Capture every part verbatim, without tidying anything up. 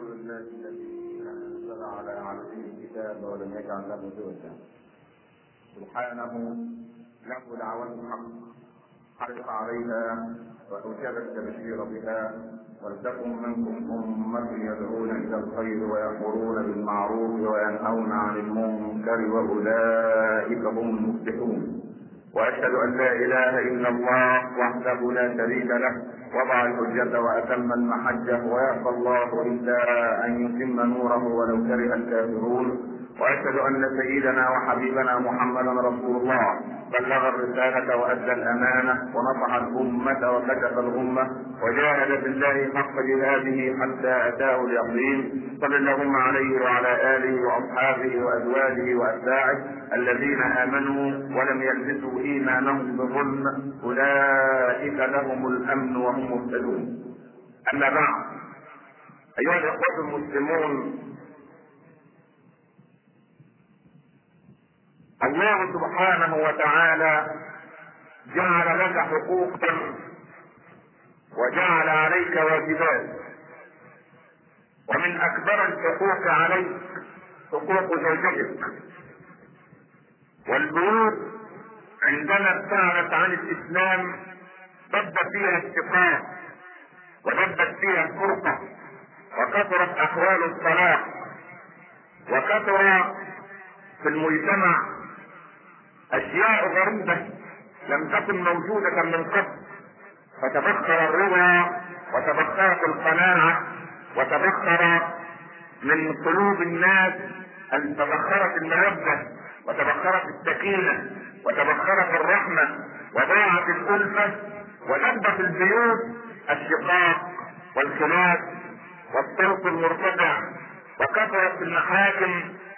اشكر الله الذي انزل على عبده الكتاب ولم يجعل له عوجا. سبحانه له دعوة الحق، حرص عليها وأوجبت التبشير بها. ولتكن منكم أمة يدعون إلى الخير ويأمرون بالمعروف وينهون عن المنكر وأولئك هم المفلحون. وأشهد أن لا إله إلا الله وحده لا شريك له، وضع الحجة وأتم المحجة، ويأبى الله إلا أن يتم نوره ولو كره الكافرون. وأشهد أن سيدنا وحبيبنا محمدا رسول الله، بلغ الرسالة وأدى الأمانة ونصح الأمة وكشف الأمة وجاهد بالله حق جهاده حتى أتاه اليقين. صل اللهم عليه وعلى آله وأصحابه وأزواجه وأتباعه الذين آمنوا ولم يلبسوا إيمانهم بظلم، أولئك لهم الأمن وهم مهتدون. أما بعد، أيها الإخوة المسلمون، الله سبحانه وتعالى جعل لك حقوقا وجعل عليك واجبات، ومن اكبر الحقوق عليك حقوق زوجتك. والبيوت عندما ابتعدت عن الاسلام دب فيها الشقاق ودبت فيها الفرقه، وكثرت احوال الطلاق، وكثر في المجتمع أشياء غريبة لم تكن موجودة من قبل. فتبخر الربا، وتبخرت القناعة، وتبخر من قلوب الناس، تبخرت المودة، وتبخرت السكينة، وتبخرت الرحمة، وضاعت الألفة، ودبت البيوت الشقاق والخلاف والصوت المرتفع، وكثرت المحاكم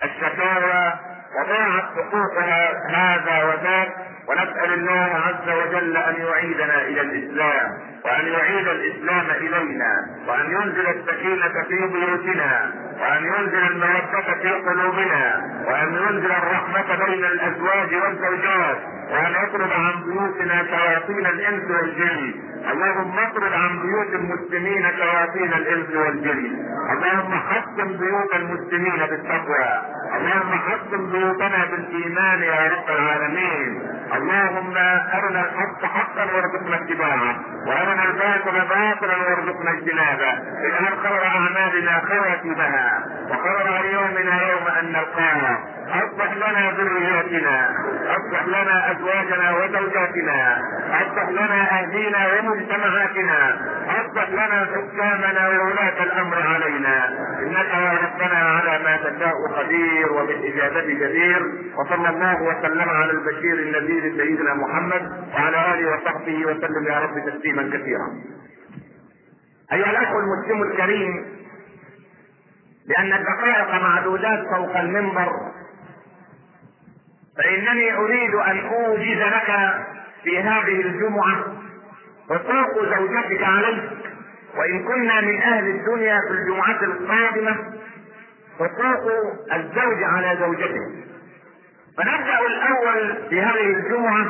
الشكاوى، وضاعت حقوقها هذا وذاك. ونسأل الله عز وجل أن يعيدنا إلى الإسلام، وأن يعيد الإسلام إلينا، وأن ينزل السكينة في بيوتنا، وأن ينزل المودة في قلوبنا، وأن ينزل الرحمة بين الأزواج والزوجات، وأن يطرد عن بيوتنا شياطين الإنس والجن. اللهم اطرد عن بيوت المسلمين شياطين الإنس والجن. اللهم حكم بيوت المسلمين بالتقوى. اللهم حكم بيوتنا بالإيمان يا رب العالمين. اللهم أرنا الحق حقا وارزقنا اتباعه، وأرنا الباطل باطلا وارزقنا اجتنابه. اجعل خير أعمالنا خواتمها، وخير يومنا يوم أن نلقاه. اصلح لنا ذرياتنا، اصلح لنا أزواجنا وزوجاتنا، اصلح لنا أهلينا ومجتمعاتنا، اصلح لنا حكامنا وولاة الأمر علينا، إنك يا ربنا على ما تشاء قدير وبالإجابة جدير. وصلى الله وسلم على البشير النذير سيدنا محمد وعلى آله وصحبه وسلم يا رب تسليما كثيرا. أيها الأخ المسلم الكريم، لأن الدقائق معدودات فوق المنبر، فإنني أريد أن أوجز لك في هذه الجمعة حقوق زوجتك عليك، وإن كنا من أهل الدنيا في الجمعة القادمة حقوق الزوج على زوجته. فنبدأ الأول في هذه الجمعة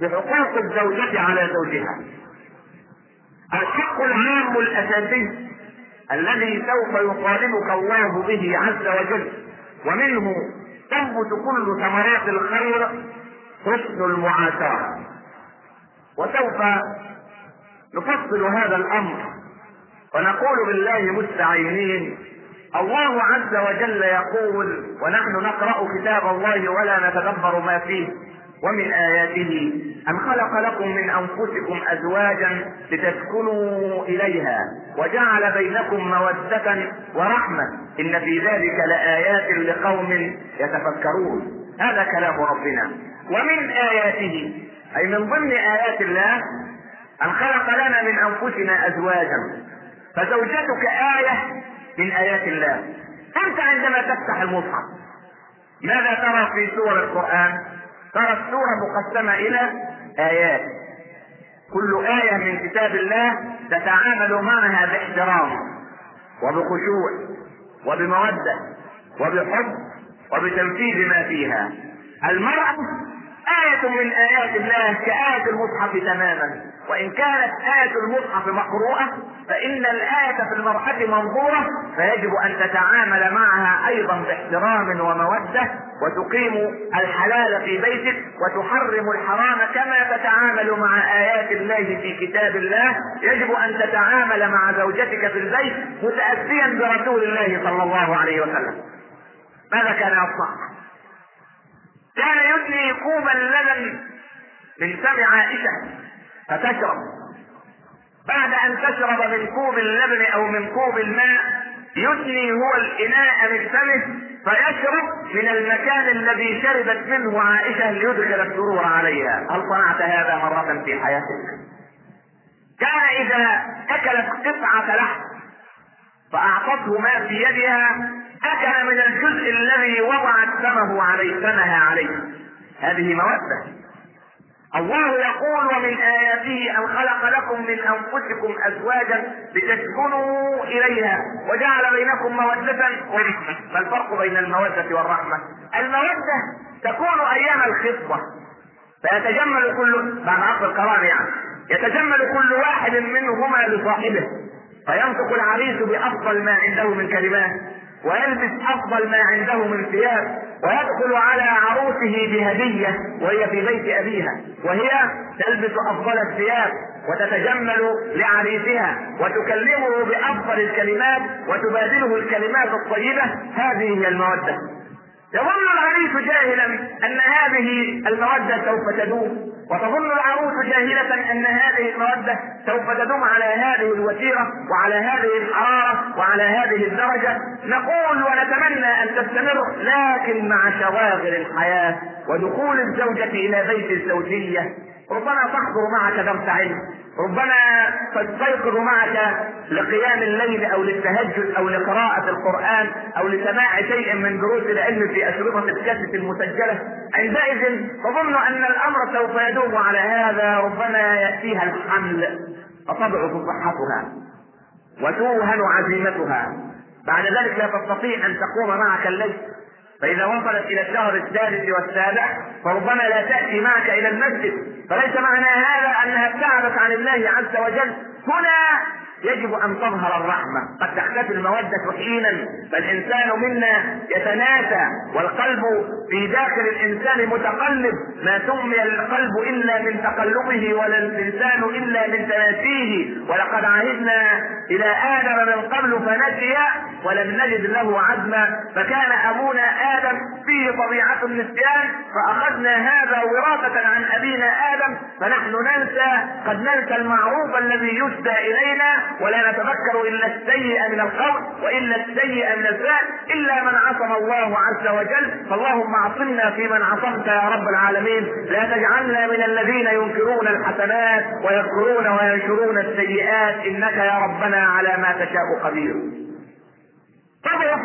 بحقوق الزوجة على زوجها. الحق العام الأساسي الذي سوف يطالبك الله به عز وجل، ومنه تنبت كل ثمرات الخير، حسن المعاشرة. وسوف نفصل هذا الأمر ونقول بالله مستعينين. الله عز وجل يقول: ونحن نقرأ كتاب الله ولا نتدبر ما فيه، ومن آياته أن خلق لكم من أنفسكم أزواجا لتسكنوا إليها وجعل بينكم مودة ورحمة، إن في ذلك لآيات لقوم يتفكرون. هذا كلام ربنا. ومن آياته، أي من ضمن آيات الله، أن خلق لنا من أنفسنا أزواجا. فزوجتك آية من آيات الله. أنت عندما تفتح المصحف ماذا ترى في سور القرآن؟ ترى السورة مقسمة إلى آيات، كل آية من كتاب الله تتعامل معها باحترام وبخشوع وبمودة وبحب وبتنفيذ ما فيها. المرأة آية من آيات الله كآية المصحف تماما. وإن كانت آية المصحف مقروءة فإن الآية في المرحلة منظورة، فيجب أن تتعامل معها أيضا باحترام ومودة، وتقيم الحلال في بيتك وتحرم الحرام كما تتعامل مع آيات الله في كتاب الله. يجب أن تتعامل مع زوجتك في البيت متأسيا برسول الله صلى الله عليه وسلم. ماذا كان يصنع؟ كان يدني كوبا اللبن من فم عائشة فتشرب، بعد أن تشرب من كوب اللبن أو من كوب الماء يدني هو الإناء من فمه فيشرب من المكان الذي شربت منه عائشة ليدخل السرور عليها. هل صنعت هذا مرة في حياتك؟ كان إذا أكلت قطعة لحم فأعطته ما في يدها أكل من الجزء الذي وضعت فمه عليه فمها عليه. هذه مودة. الله يقول ومن آياته أن خلق لكم من أنفسكم أزواجا لتسكنوا إليها وجعل بينكم مودة ورحمة. ما الفرق بين المودة والرحمة؟ المودة تكون أيام الخطبة فيتجمل كل بعد عقد القرار يعني يتجمل كل واحد منهما لصاحبه، فينطق العريس بأفضل ما عنده من كلمات ويلبس أفضل ما عنده من ثياب ويدخل على عروسه بهدية وهي في بيت أبيها، وهي تلبس أفضل الثياب وتتجمل لعريسها وتكلمه بأفضل الكلمات وتبادله الكلمات الطيبة. هذه هي المودة. يظن العريس جاهلا أن هذه المودة سوف تدوم، وتظن العروس جاهلة أن هذه المودة سوف تدوم على هذه الوتيرة وعلى هذه الحرارة وعلى هذه الدرجة. نقول ونتمنى أن تستمر، لكن مع شواغل الحياة ودخول الزوجة إلى بيت الزوجية ربما تحضر معك درس علم، ربما تستيقظ معك لقيام الليل أو للتهجد أو لقراءة القرآن أو لسماع شيء من دروس العلم في أشرطة الكاسيت المسجلة. عندئذ تظن أن الأمر سوف يدوم على هذا، ربما يأتيها الحمل فتضعف صحتها وتوهن عزيمتها، بعد ذلك لا تستطيع أن تقوم معك الليل. فإذا وصلت إلى الشهر الثالث والسابع فربما لا تأتي معك إلى المسجد، فليس معنى هذا أنها ابتعدت عن الله عز وجل. هنا يجب أن تظهر الرحمة. قد تختفي المودة حينا، فالإنسان منا يتناسى والقلب في داخل الإنسان متقلب. ما سمي القلب إلا من تقلبه ولا الإنسان إلا من تناسيه. ولقد عهدنا إلى آدم من قبل فنسي ولم نجد له عزما، فكان أبونا آدم فيه طبيعة النسيان فأخذنا هذا وراثة عن أبينا آدم، فنحن ننسى قد ننسى المعروف الذي يسدى إلينا ولا نتذكر إلا السيء من القول وإلا السيء من الفعل إلا من عصم الله عز وجل. فاللهم عصمنا في من عصمت يا رب العالمين، لا تجعلنا من الذين ينكرون الحسنات ويذكرون وينشرون السيئات إنك يا ربنا على ما تشاء قدير. تضعف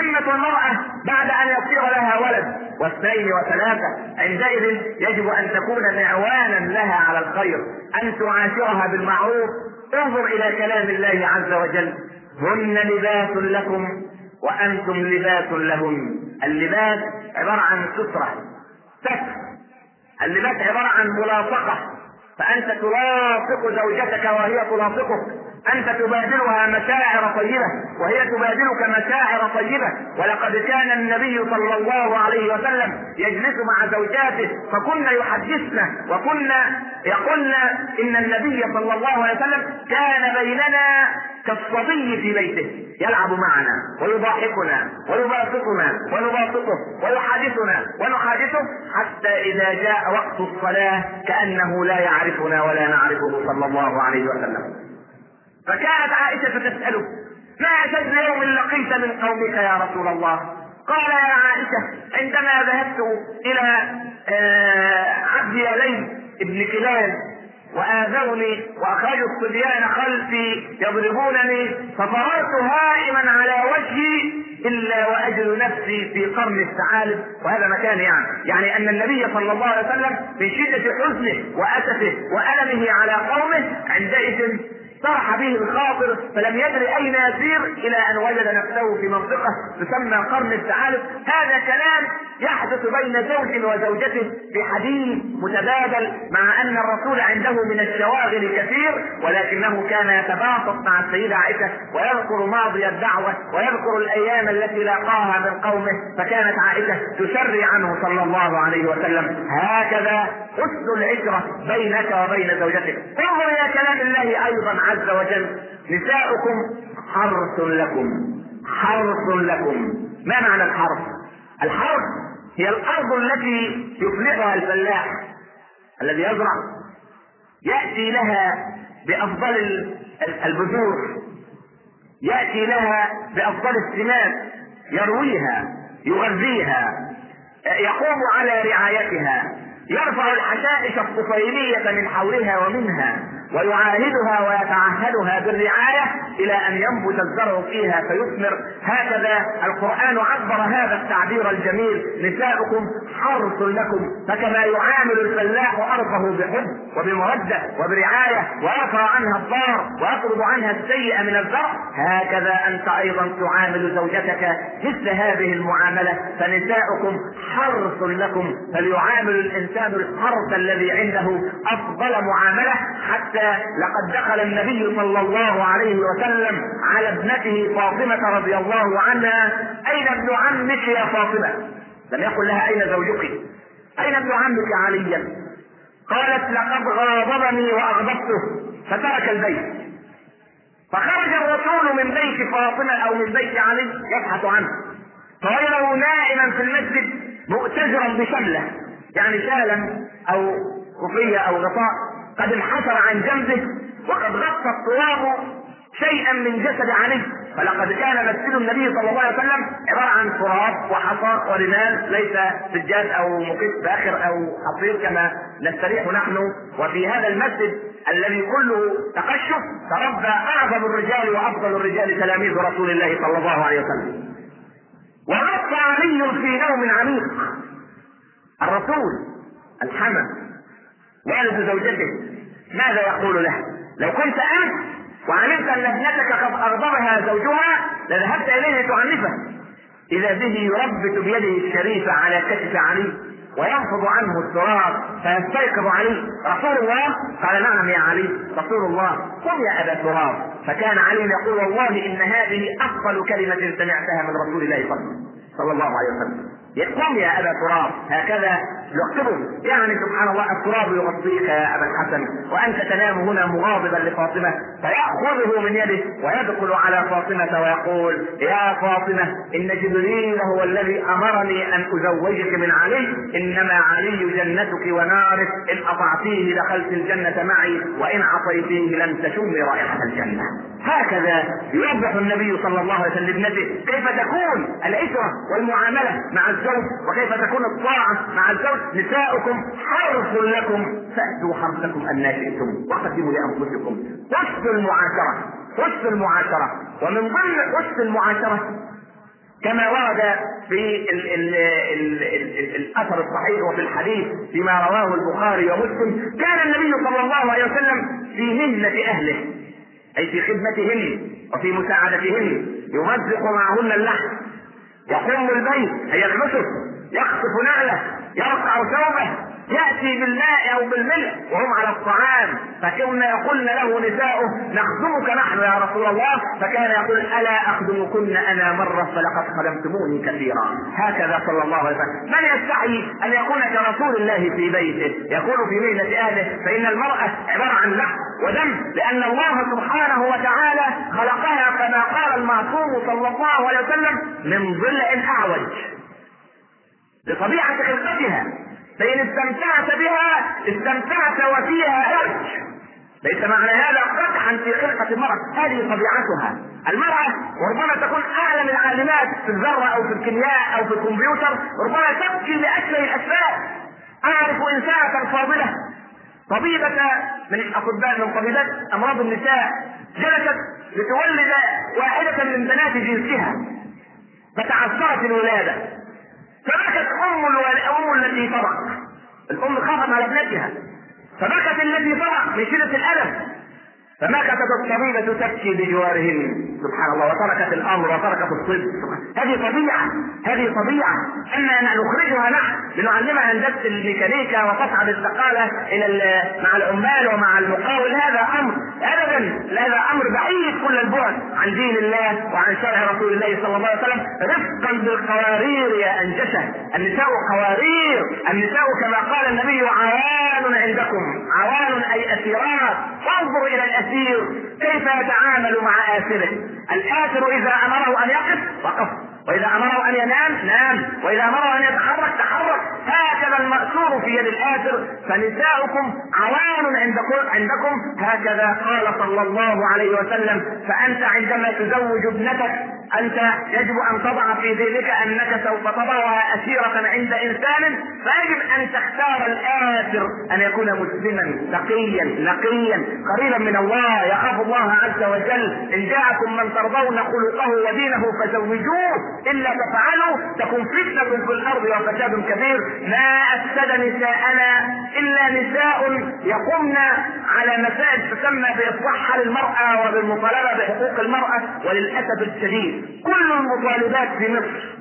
همة المرأة بعد أن يصير لها ولد واثنين وثلاثة، عندئذ يجب أن تكون معوانا لها على الخير، أن تعاشرها بالمعروف. انظر إلى كلام الله عز وجل هن لباس لكم وأنتم لباس لهم. اللباس عبارة عن سترة، ستر. اللباس عبارة عن ملاصقة، فأنت تلاصق زوجتك وهي تلاصقك، أنت تبادلها مشاعر طيبة وهي تبادلك مشاعر طيبة. ولقد كان النبي صلى الله عليه وسلم يجلس مع زوجاته فكنا يحدثنا وكنا يقولنا إن النبي صلى الله عليه وسلم كان بيننا كالصبي في بيته، يلعب معنا ويضحكنا ويباسطنا ونباسطه ويحادثنا ونحادثه حتى إذا جاء وقت الصلاة كأنه لا يعرفنا ولا نعرفه صلى الله عليه وسلم. فكانت عائشة تسأله ما أشد يوم لقيت من قومك يا رسول الله؟ قال يا عائشة عندما ذهبت إلى عبد يليل ابن كلاب وآذوني وأخرجوا الصبيان خلفي يضربونني ففررت هائما على وجهي إلا وأجد نفسي في قرن الثعالب. وهذا مكان يعني يعني أن النبي صلى الله عليه وسلم من شدة حزنه وأسفه وألمه على قومه عندئذ صرح به الخاطر فلم يدري اين يسير الى ان وجد نفسه في منطقه تسمى قرن الثعالب. هذا كلام يحدث بين زوج وزوجته بحديث متبادل، مع ان الرسول عنده من الشواغل كثير، ولكنه كان يتباسط مع السيده عائشه ويذكر ماضي الدعوه ويذكر الايام التي لاقاها من قومه، فكانت عائشه تشري عنه صلى الله عليه وسلم. هكذا حسن العشره بينك وبين زوجتك. انظر الى كلام الله ايضا عز وجل: نساؤكم حرث لكم. حرث لكم، ما معنى الحرث؟ الحرث هي الارض التي يفلحها الفلاح الذي يزرع، ياتي لها بافضل البذور، ياتي لها بافضل السماد، يرويها، يغذيها، يقوم على رعايتها، يرفع الحشائش الطفيلية من حولها ومنها ويعاهدها ويتعهدها بالرعاية الى ان ينبت الزرع فيها فيثمر. هكذا القرآن عبر هذا التعبير الجميل: نساؤكم حرث لكم. فكما يعامل الفلاح ارضه بحب وبمودة وبرعاية ويرفع عنها الضار ويطرد عنها السيئة من الزرع، هكذا انت ايضا تعامل زوجتك مثل هذه المعاملة. فنساؤكم حرث لكم، فليعامل الانسان الحرث الذي عنده افضل معاملة. حتى لقد دخل النبي صلى الله عليه وسلم على ابنته فاطمة رضي الله عنها: أين ابن عمك يا فاطمة؟ لم يقل لها أين زوجك، أين ابن عمك عليا؟ قالت: لقد غاضبني وأغضبته فترك البيت. فخرج الرسول من بيت فاطمة أو من بيت علي يبحث عنه، فوجده نائما في المسجد مؤتجرا بشملة، يعني شالا أو خفية أو غطاء قد انحسر عن جنبه، وقد غطى الطواب شيئا من جسد علي. فلقد كان مسجد النبي صلى الله عليه وسلم عباره عن تراب وحصى ورمال، ليس سجاد او مقيس باخر او حصير كما نستريح نحن. وفي هذا المسجد الذي كله تقشف تربى اعظم الرجال وافضل الرجال تلاميذ رسول الله صلى الله عليه وسلم. وغطى علي في نوم عميق الرسول الحمى والد زوجته. ماذا يقول له؟ لو كنت انت وعلمت ان ابنتك قد اغضبها زوجها لذهبت اليه تعرفه. اذا به يربت بيده الشريفه على كتف علي وينفض عنه التراب فيستيقظ علي: رسول الله؟ قال: نعم يا علي رسول الله، قم يا ابا تراب. فكان علي يقول: والله ان هذه افضل كلمه سمعتها من رسول الله صلى الله عليه وسلم، يقوم يا أبا تراب. هكذا يخطبه، يعني سبحان الله التراب يغطيك يا أبا الحسن وأنت تنام هنا مغاضبا لفاطمة. فيأخذه من يده ويدخل على فاطمة ويقول: يا فاطمة، إن جبريل هو الذي أمرني أن أزوجك من علي، إنما علي جنتك ونارك، إن أطعتيه دخلت الجنة معي وإن عصيتيه لم تشم رائحة الجنة. هكذا يوضح النبي صلى الله عليه وسلم لابنته كيف تكون العشرة والمعاملة مع الزوج وكيف تكون الطاعة مع الزوج. نساؤكم حرث لكم فأتوا حرثكم أن شئتم وقدموا لأنفسكم. حسن المعاشرة، حسن المعاشرة. ومن ضمن حسن المعاشرة كما ورد في ال ال ال ال ال الأثر الصحيح وفي الحديث فيما رواه البخاري ومسلم: كان النبي صلى الله عليه وسلم في مهنة أهله، أي في خدمتهن وفي مساعدتهن، يمزق معهن اللحم، يقوم البيت، يغلسه، يخطف نعله، يرقع ثوبه، يأتي بالماء أو بالملح وهم على الطعام. فكنا يقولن له نساؤه: نخدمك نحن يا رسول الله، فكان يقول: ألا أخدمكن أنا مرة فلقد خدمتموني كثيرا. هكذا صلى الله عليه وسلم. من يستحي أن يكون كرسول الله في بيته، يكون في مهنة أهله، فإن المرأة عبارة عن لحم ودم، لأن الله سبحانه وتعالى خلقها كما قال المعصوم صلى الله عليه وسلم: من ضلع أعوج، لطبيعة خلقتها، فإن استمتعت بها استمتعت وفيها أرج. ليس معنى هذا قدحا في خلقة المرأة، هذه طبيعتها. المرأة وربما تكون أعلم العالمات في الذرة أو في الكيمياء أو في الكمبيوتر، ربما تبكي لأشياء الأشياء. أعرف إنسانة فاضلة، طبيبة من الأطباء من طبيبات أمراض النساء، جلست لتولد واحدة من بنات جنسها فتعثرت الولادة، فبكت أم الأم التي طبع، الأم خافت على ابنتها، فبكت التي طبع من شدة الألم، فمكثت الطبيبة تبكي بجوارهن سبحان الله، وتركت الامر وتركت الطب. هذه طبيعه، هذه طبيعه اننا نخرجها نحن لنعلمها هندسه الميكانيكا وتصعد الثقاله الى مع العمال ومع المقاول. هذا امر ابدا، هذا امر بعيد كل البعد عن دين الله وعن شرع رسول الله صلى الله عليه وسلم، رفقا بالقوارير يا انجشه. النساء قوارير، النساء كما قال النبي عوان عندكم، عوان اي اسيرات. فانظروا الى الاسير كيف يتعامل مع اسره. الآثر إذا أمره أن يقف وقف، وإذا أمره أن ينام نام، وإذا أمره أن يتحرك تحرك. هكذا المأثور في يد الآثر. فنساؤكم عوان عندكم, عندكم هكذا قال صلى الله عليه وسلم. فأنت عندما تزوج ابنتك أنت يجب أن تضع في ذهنك أنك سوف تضعها أسيرة عند إنسان، فيجب أن تختار الآثر أن يكون مسلما تقيا نقيا قريبا من الله يخاف الله عز وجل. إن جاءكم من ترضون خلقه ودينه فزوجوه، إلا تفعلوا تكون فتنة في الأرض وفساد كبير. ما أفسد نساءنا إلا نساء يقمن على مسائل تسمى بإصلاح المرأة وبالمطالبة بحقوق المرأة. وللأسف الشديد كل المطالبات في مصر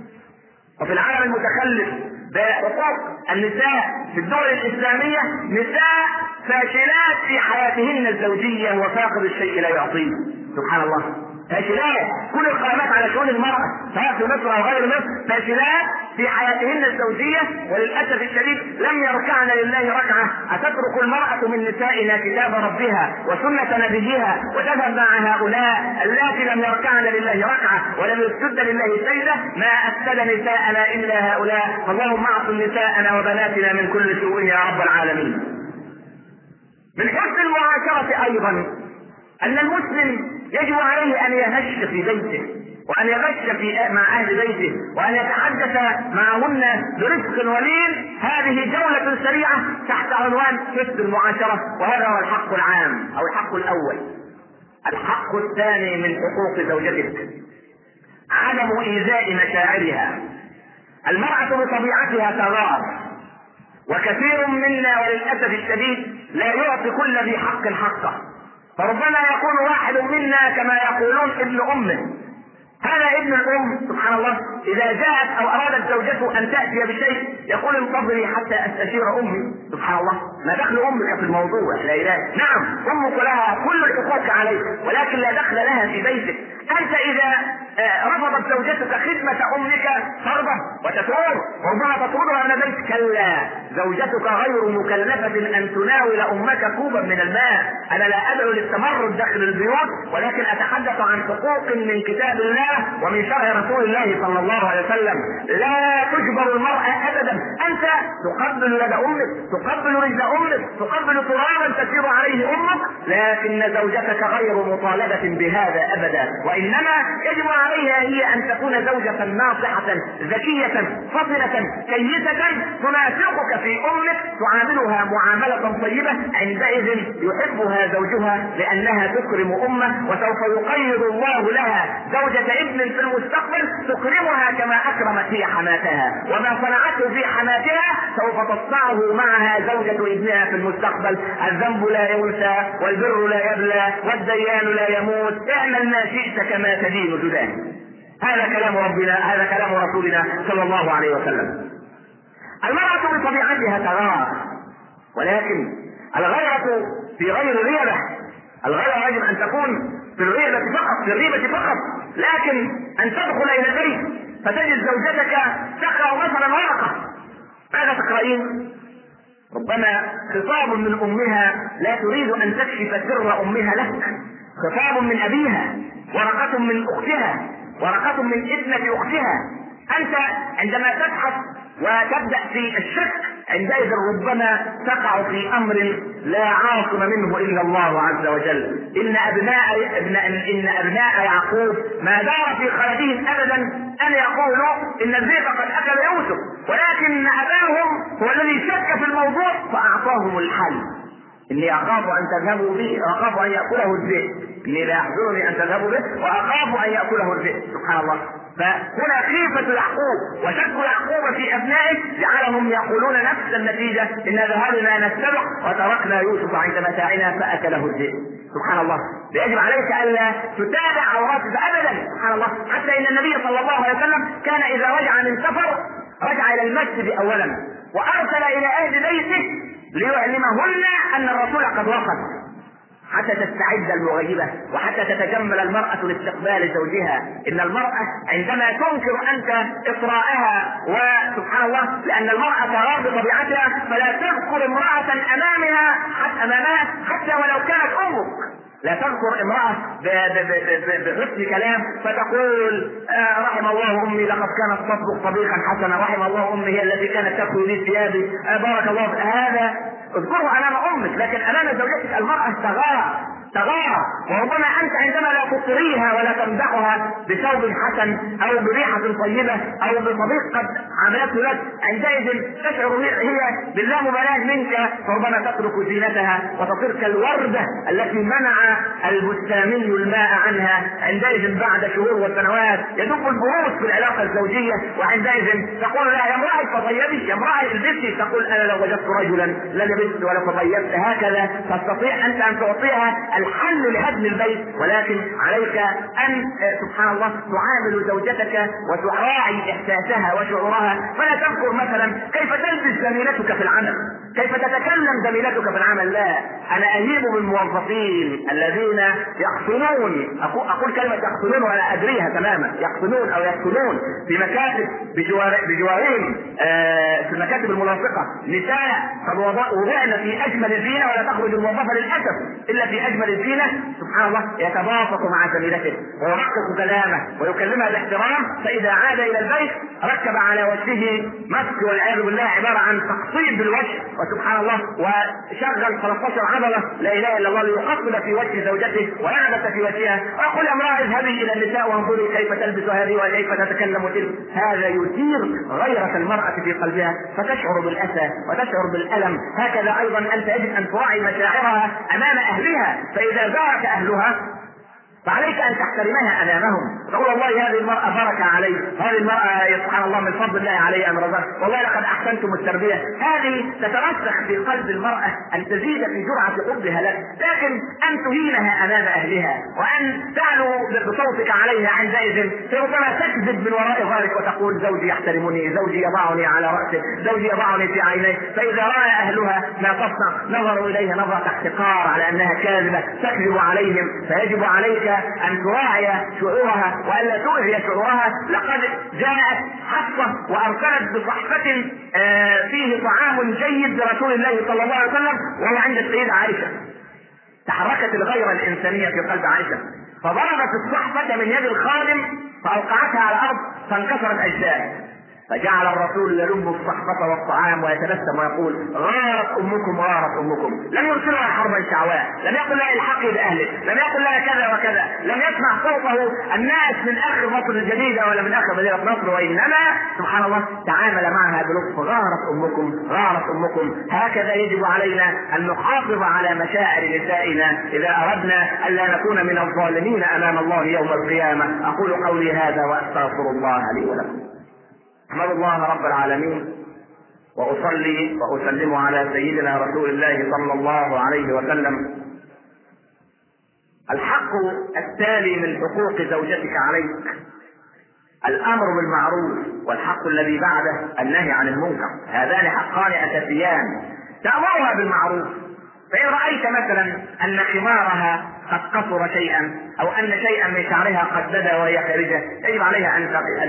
وفي العالم المتخلف بحقوق النساء في الدول الإسلامية نساء فاشلات في حياتهن الزوجية وفاقد الشيء لا يعطيه سبحان الله. فاشلات كل القائمات على شؤون المرأة سواء في مصر أو غير مصر فاشلات في حياتهن الزوجية. وللأسف الشديد لم يركعن لله ركعة. أتترك المرأة من نسائنا كتاب ربها وسنة نبيها وتذهب مع هؤلاء اللاتي لم يركعن لله ركعة ولم يسجد لله سجدة؟ ما أفسد نساءنا إلا هؤلاء. اللهم أعط نساءنا وبناتنا من كل سوء يا رب العالمين. من حسن المعاشرة أيضا أن المسلم يجب عليه أن يهش في بيته وأن يغش في مع أهل بيته وأن يتحدث معهن برفق ولين. هذه جولة سريعة تحت عنوان حسن المعاشرة، وهذا هو الحق العام أو الحق الأول. الحق الثاني من حقوق زوجتك عدم إيذاء مشاعرها. المرأة بطبيعتها تغار، وكثير منا وللأسف الشديد لا يعطي كل ذي حق حقه، فربما يكون واحد منا كما يقولون ابن أمه. هذا ابن الام سبحان الله اذا جاءت او ارادت زوجته ان تاتي بشيء يقول انتظري حتى استشير امي. سبحان الله، ما دخل امك في الموضوع؟ لا اله. نعم امك لها كل الحقوق عليك، ولكن لا دخل لها في بيتك. انت اذا رفضت زوجتك خدمه امك ترضى وتثور، ربما تطردها من بيتك؟ كلا، زوجتك غير مكلفه ان تناول امك كوبا من الماء. انا لا ادعو للتمرد داخل البيوت، ولكن اتحدث عن حقوق من كتاب الله ومن شرع رسول الله صلى الله عليه وسلم. لا تجبر المرأة أبدا. أنت تقبل لدى أمك، تقبل رجل أمك، تقبل ترابا تسير عليه أمك، لكن زوجتك غير مطالبة بهذا أبدا. وإنما يجب عليها هي أن تكون زوجة ناصحة ذكية فطنة كيسة تناسقك في أمك، تعاملها معاملة طيبة. عندئذ يحبها زوجها لأنها تكرم أمه، وسوف يقيد الله لها زوجة ابن في المستقبل تكرمها كما اكرمت هي حماتها، وما صنعته في حماتها سوف تصنعه معها زوجة ابنها في المستقبل. الذنب لا ينسى والبر لا يبلى والديان لا يموت، اعمل ما شئت كما تدين جداه. هذا كلام ربنا، هذا كلام رسولنا صلى الله عليه وسلم. المرأة بطبيعتها تغار، ولكن الغيرة في غير الريبة. الغيرة يجب ان تكون في الريبة فقط، في الريبة فقط. لكن ان تدخل الى بيت فتجد زوجتك تقرا مثلا ورقه، ماذا تقرأين؟ ربما خطاب من امها لا تريد ان تكشف سر امها لك، خطاب من ابيها، ورقه من اختها، ورقه من ابنه اختها. انت عندما تبحث وتبدا في الشك عندئذ ربما تقع في امر لا عاصم منه الا الله عز وجل. ان ابناء ابن ان ابناء يعقوب ما دار في خلدهم ابدا ان يقولوا ان الذئب قد اكل يوسف، ولكن اباهم هو الذي شك في الموضوع فاعطاهم الحل. اني اخاف ان تذهبوا به، اخاف ان ياكله الذئب، اني لا يحضرني ان تذهبوا به واخاف ان ياكله الذئب. سبحان الله. فهنا خيفة يعقوب وشك يعقوب في أبنائه جعلهم يقولون نفس النتيجة: إن ذهبنا نستبق وتركنا يوسف عند متاعنا فأكله الذئب. سبحان الله. يجب عليك ألا تتابع عوراتك أبدا، سبحان الله. حتى إن النبي صلى الله عليه وسلم كان إذا رجع من سفر رجع إلى المسجد أولا وأرسل إلى أهل بيته ليعلمهن أن الرسول قد وصل، حتى تستعد المغيبة وحتى تتجمل المرأة لاستقبال زوجها. إن المرأة عندما تنكر أنت إطراءها وسبحان الله، لأن المرأة راض بطبيعتها، فلا تذكر امرأة أمامها حتى أمامها حتى ولو كانت أمك، لا تذكر امرأة بغث كلام فتقول آه رحم الله أمي لقد كانت تطبخ طبيخا حسنا، رحم الله أمي هي التي كانت تكوي لي ثيابي، آه بارك الله. هذا اذكره أمام أمك، لكن أمام زوجتك المرأة تغار تغار، وربما أنت عندما لا تطريها ولا تمدحها بثوب حسن أو بريحة طيبة أو بطبيخ قد عملته لك، عندئذ تشعر هي بالله مبالاة منك، فربما تترك زينتها وتصير كالوردة التي منع البستاني الماء عنها. عندئذ بعد شهور وسنوات يدب البروز في العلاقة الزوجية، وعندئذ تقول لا يا امرأة تطيبي، يا امرأة البسي، تقول أنا لو وجدت رجلا للبست ولا تطيبت هكذا. تستطيع أنت أن تعطيها الحل لهدم البيت، ولكن عليك أن سبحان الله تعامل زوجتك وتراعي إحساسها وشعورها. فلا تذكر مثلا كيف تلبس زميلتك في العمل، كيف تتكلم زميلتك في العمل. لا، أنا أهيب بالموظفين الذين يقصنون، أقول كلمة يقصنون ولا أدريها تماما، يقصنون أو يقصنون في مكاتب بجوارهم آه في المكاتب الملاصقة نساء، قد وضعنا في أجمل الزينة، ولا تخرج الموظفة للأسف إلا في أجمل الزينة. سبحان الله، يتباسط مع زميلته ويرقق كلامه ويكلمها باحترام، فإذا عاد إلى البيت ركب على وجهه ماسك والعياذ بالله عبارة عن تقصير بالوجه، وسبحان الله وشغل ثلاثة عشر عضلة لا إله إلا الله ليقفل في وجه زوجته ويعبث في وجهها. وقل امرأة اذهبي إلى النساء وانظري كيف تلبس هذه وكيف تتكلم تلك. هذا يثير غيرة المرأة في قلبها فتشعر بالأسى وتشعر بالألم. هكذا أيضا أنت يجب أن تراعي مشاعرها أمام أهلها، فإذا زارك أهلها فعليك أن تحترمها أمامهم، تقول والله هذه المرأة بركة علي، هذه المرأة سبحان الله من فضل الله علي أن رزقها، والله لقد أحسنتم التربية. هذه تترسخ في قلب المرأة أن تزيد في جرعة قربها لك، لكن أن تهينها أمام أهلها وأن تعلو بصوتك عليها. عندئذ ربما تكذب من وراء ظهرك وتقول زوجي يحترمني، زوجي يضعني على رأسه، زوجي يضعني في عينيه. فإذا رأى أهلها ما تصنع، نظروا إليها نظرة احتقار على أنها كاذبة تكذب عليهم. فيجب عليك أن تراعي شعورها وألا تؤذي شعورها. لقد جاءت حفصة وأرسلت بصحفة فيه طعام جيد لرسول الله صلى الله عليه وسلم وهي عند السيدة عائشة، تحركت الغيرة الإنسانية في قلب عائشة فضربت الصحفة من يد الخادم فأوقعتها على الأرض فانكسرت أجزاء، فجعل الرسول يلم الصحفة والطعام ويتبسم ويقول غارت أمكم غارت أمكم. لم يرسلها حربا شعواء، لم يقل لها الحقي بأهلك، لم يقل لها كذا وكذا، لم يسمع صوته الناس من آخر مصر الجديدة ولا من آخر مدينة مصر، وإنما سبحان الله تعامل معها بلطف، غارت أمكم غارت أمكم. هكذا يجب علينا أن نحافظ على مشاعر نسائنا إذا أردنا ألا نكون من الظالمين أمام الله يوم القيامة. أقول قولي هذا وأستغفر الله لي ولكم. أحمد الله رب العالمين وأصلي وأسلم على سيدنا رسول الله صلى الله عليه وسلم. الحق التالي من حقوق زوجتك عليك الأمر بالمعروف، والحق الذي بعده النهي عن المنكر. هذان حقان أساسيان. تأمرها بالمعروف، فإن رأيت مثلا أن خمارها قد قصر شيئا أو أن شيئا من شعرها قد بدا وهي خارجة، يجب عليها أن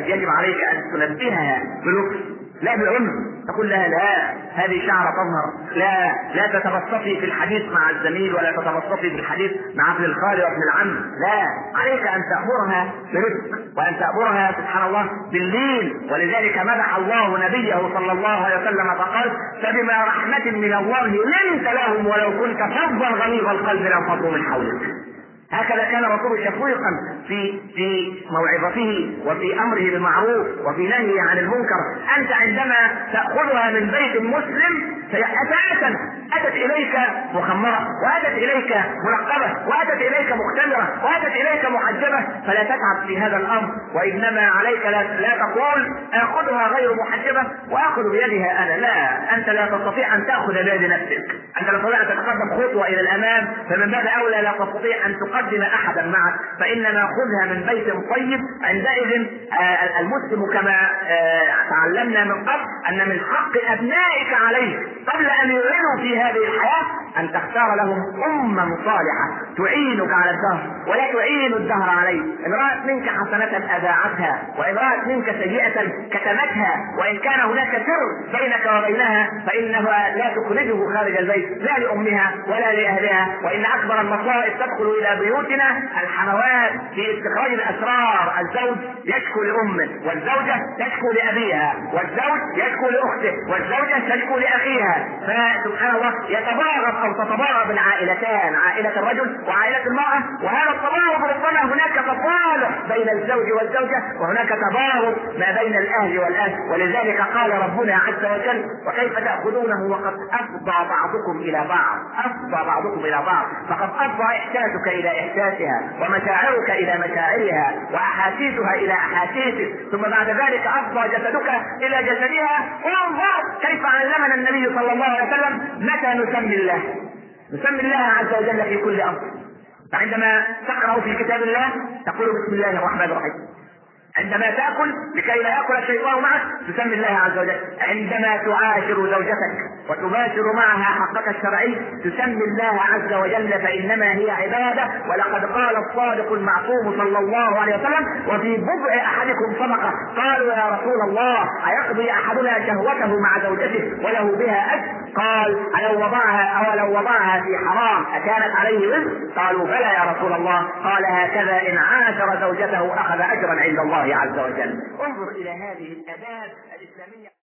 يجب عليك أن تنبهها بلطف لا بالعنف. تقول لها لا، هذه شعرة تظهر، لا لا تتبسطي في الحديث مع الزميل ولا تتبسطي في الحديث مع ابن الخال وابن العم. لا، عليك أن تأمرها برفق وأن تأمرها سبحان الله باللين. ولذلك مدح الله نبيه صلى الله عليه وسلم فقال فبما رحمة من الله لنت لهم ولو كنت فظا غليظ القلب لانفضوا من حولك. هكذا كان رسول شفيقا في في موعظته وفي امره بالمعروف وفي نهيه عن المنكر. انت عندما تاخذها من بيت مسلم فاساسا أتت إليك مخمرة، وأتت إليك منقبة، وأتت إليك مختمرة، وأتت إليك محجبة، فلا تتعب في هذا الأمر، وإنما عليك لا تقول آخذها غير محجبة وآخذ بيدها أنا. لا، أنت لا تستطيع أن تأخذ بيد نفسك، أنت لا تستطيع أن تتقدم خطوة إلى الأمام، فمن باب أولى لا تستطيع أن تقدم أحدا معك، فإنما خذها من بيت طيب. عندئذ المسلم كما تعلمنا من قبل أن من حق أبنائك عليك قبل أن يعينوا في هذه الحياة أن تختار لهم أمة صالحة تعينك على الدهر ولا تعين الدهر عليك. إن رأت منك حسنة أذاعتها، وإن رأت منك سيئة كتمتها، وإن كان هناك سر بينك وبينها فإنها لا تخرجه خارج البيت لا لأمها ولا لأهلها. وإن أكبر المصائب تدخل إلى بيوتنا الحموات في استخراج الأسرار. الزوج يشكو لأمه، والزوجة تشكو لأبيها، والزوج يشكو لأخته، والزوجة تشكو لأخيها. فسبحان الله يتباغض أو تتباغض العائلتان، عائلة الرجل وعائلة المرأة، وهذا التباغض ربما هناك تصالح بين الزوج والزوجة وهناك تباغض ما بين الأهل والأهل. ولذلك قال ربنا عز وجل: وكيف تأخذونه وقد أفضى بعضكم إلى بعض، أفضى بعضكم إلى بعض، فقد أفضى إحساسك إلى إحساسها، ومشاعرك إلى مشاعرها، وأحاسيسها إلى أحاسيسك، ثم بعد ذلك أفضى جسدك إلى جسدها. انظر كيف علمنا النبي صلى الله عليه وسلم متى نسمي الله، نسمي الله عز وجل في كل أمر. فعندما تقرأ في كتاب الله تقول بسم الله الرحمن الرحيم. عندما تأكل لكي لا يأكل الشيطان معك تسمي الله عز وجل. عندما تعاشر زوجتك وتباشر معها حقك الشرعي تسمي الله عز وجل، فإنما هي عبادة. ولقد قال الصادق المعصوم صلى الله عليه وسلم: وفي بضع أحدكم صدقة، قالوا يا رسول الله أيقضي أحدنا شهوته مع زوجته وله بها أجر؟ قال: ألو وضعها أو لو وضعها في حرام أكانت عليه رزق؟ قالوا: بلى يا رسول الله. قال: هكذا إن عاشر زوجته أخذ أجرا عند الله عز وجل. انظر إلى هذه الآداب الإسلامية.